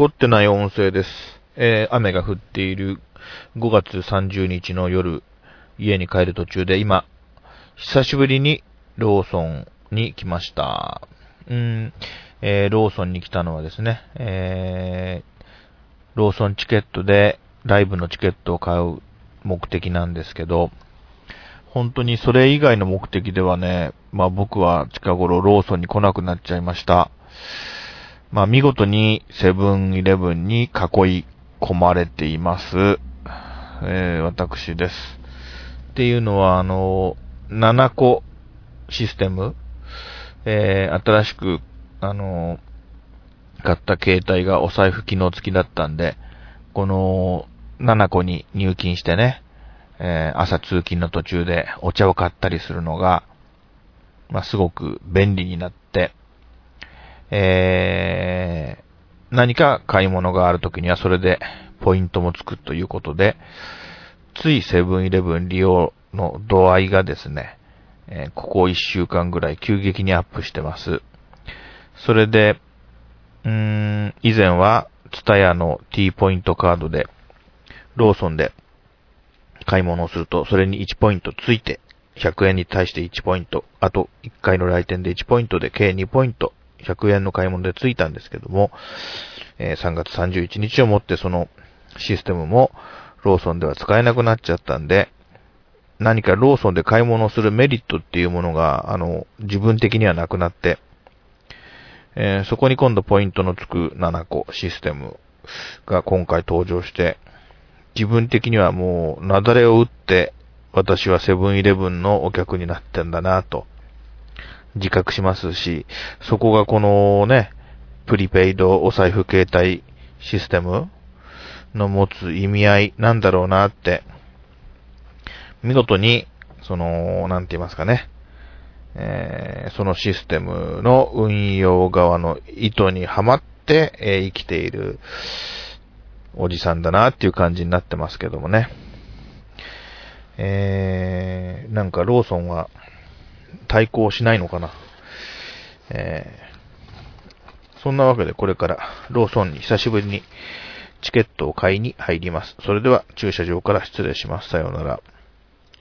残ってない音声です。雨が降っている5月30日の夜、家に帰る途中で今、久しぶりにローソンに来ました。ローソンに来たのはですね、ローソンチケットでライブのチケットを買う目的なんですけど、本当にそれ以外の目的ではね、僕は近頃ローソンに来なくなっちゃいました。見事にセブンイレブンに囲い込まれています。私です。っていうのは、7個システム、新しく、買った携帯がお財布機能付きだったんで、この7個に入金してね、朝通勤の途中でお茶を買ったりするのが、すごく便利になって、何か買い物があるときにはそれでポイントもつくということで、ついセブンイレブン利用の度合いがですね、ここ1週間ぐらい急激にアップしてます。それで、以前はTSUTAYAの T ポイントカードで、ローソンで、買い物をすると、それに1ポイントついて、100円に対して1ポイント、あと1回の来店で1ポイントで計2ポイント、100円の買い物でついたんですけども、3月31日をもってそのシステムもローソンでは使えなくなっちゃったんで、何かローソンで買い物をするメリットっていうものが、自分的にはなくなって、そこに今度ポイントのつく7個システムが今回登場して、自分的にはもう、なだれを打って、私はセブンイレブンのお客になってんだなぁと、自覚しますし、そこがこのね、プリペイドお財布携帯システムの持つ意味合いなんだろうなって、見事に、なんて言いますかね、そのシステムの運用側の意図にはまって、生きている、おじさんだなっていう感じになってますけどもね。なんかローソンは対抗しないのかな。そんなわけでこれからローソンに久しぶりにチケットを買いに入ります。それでは駐車場から失礼します。さようなら。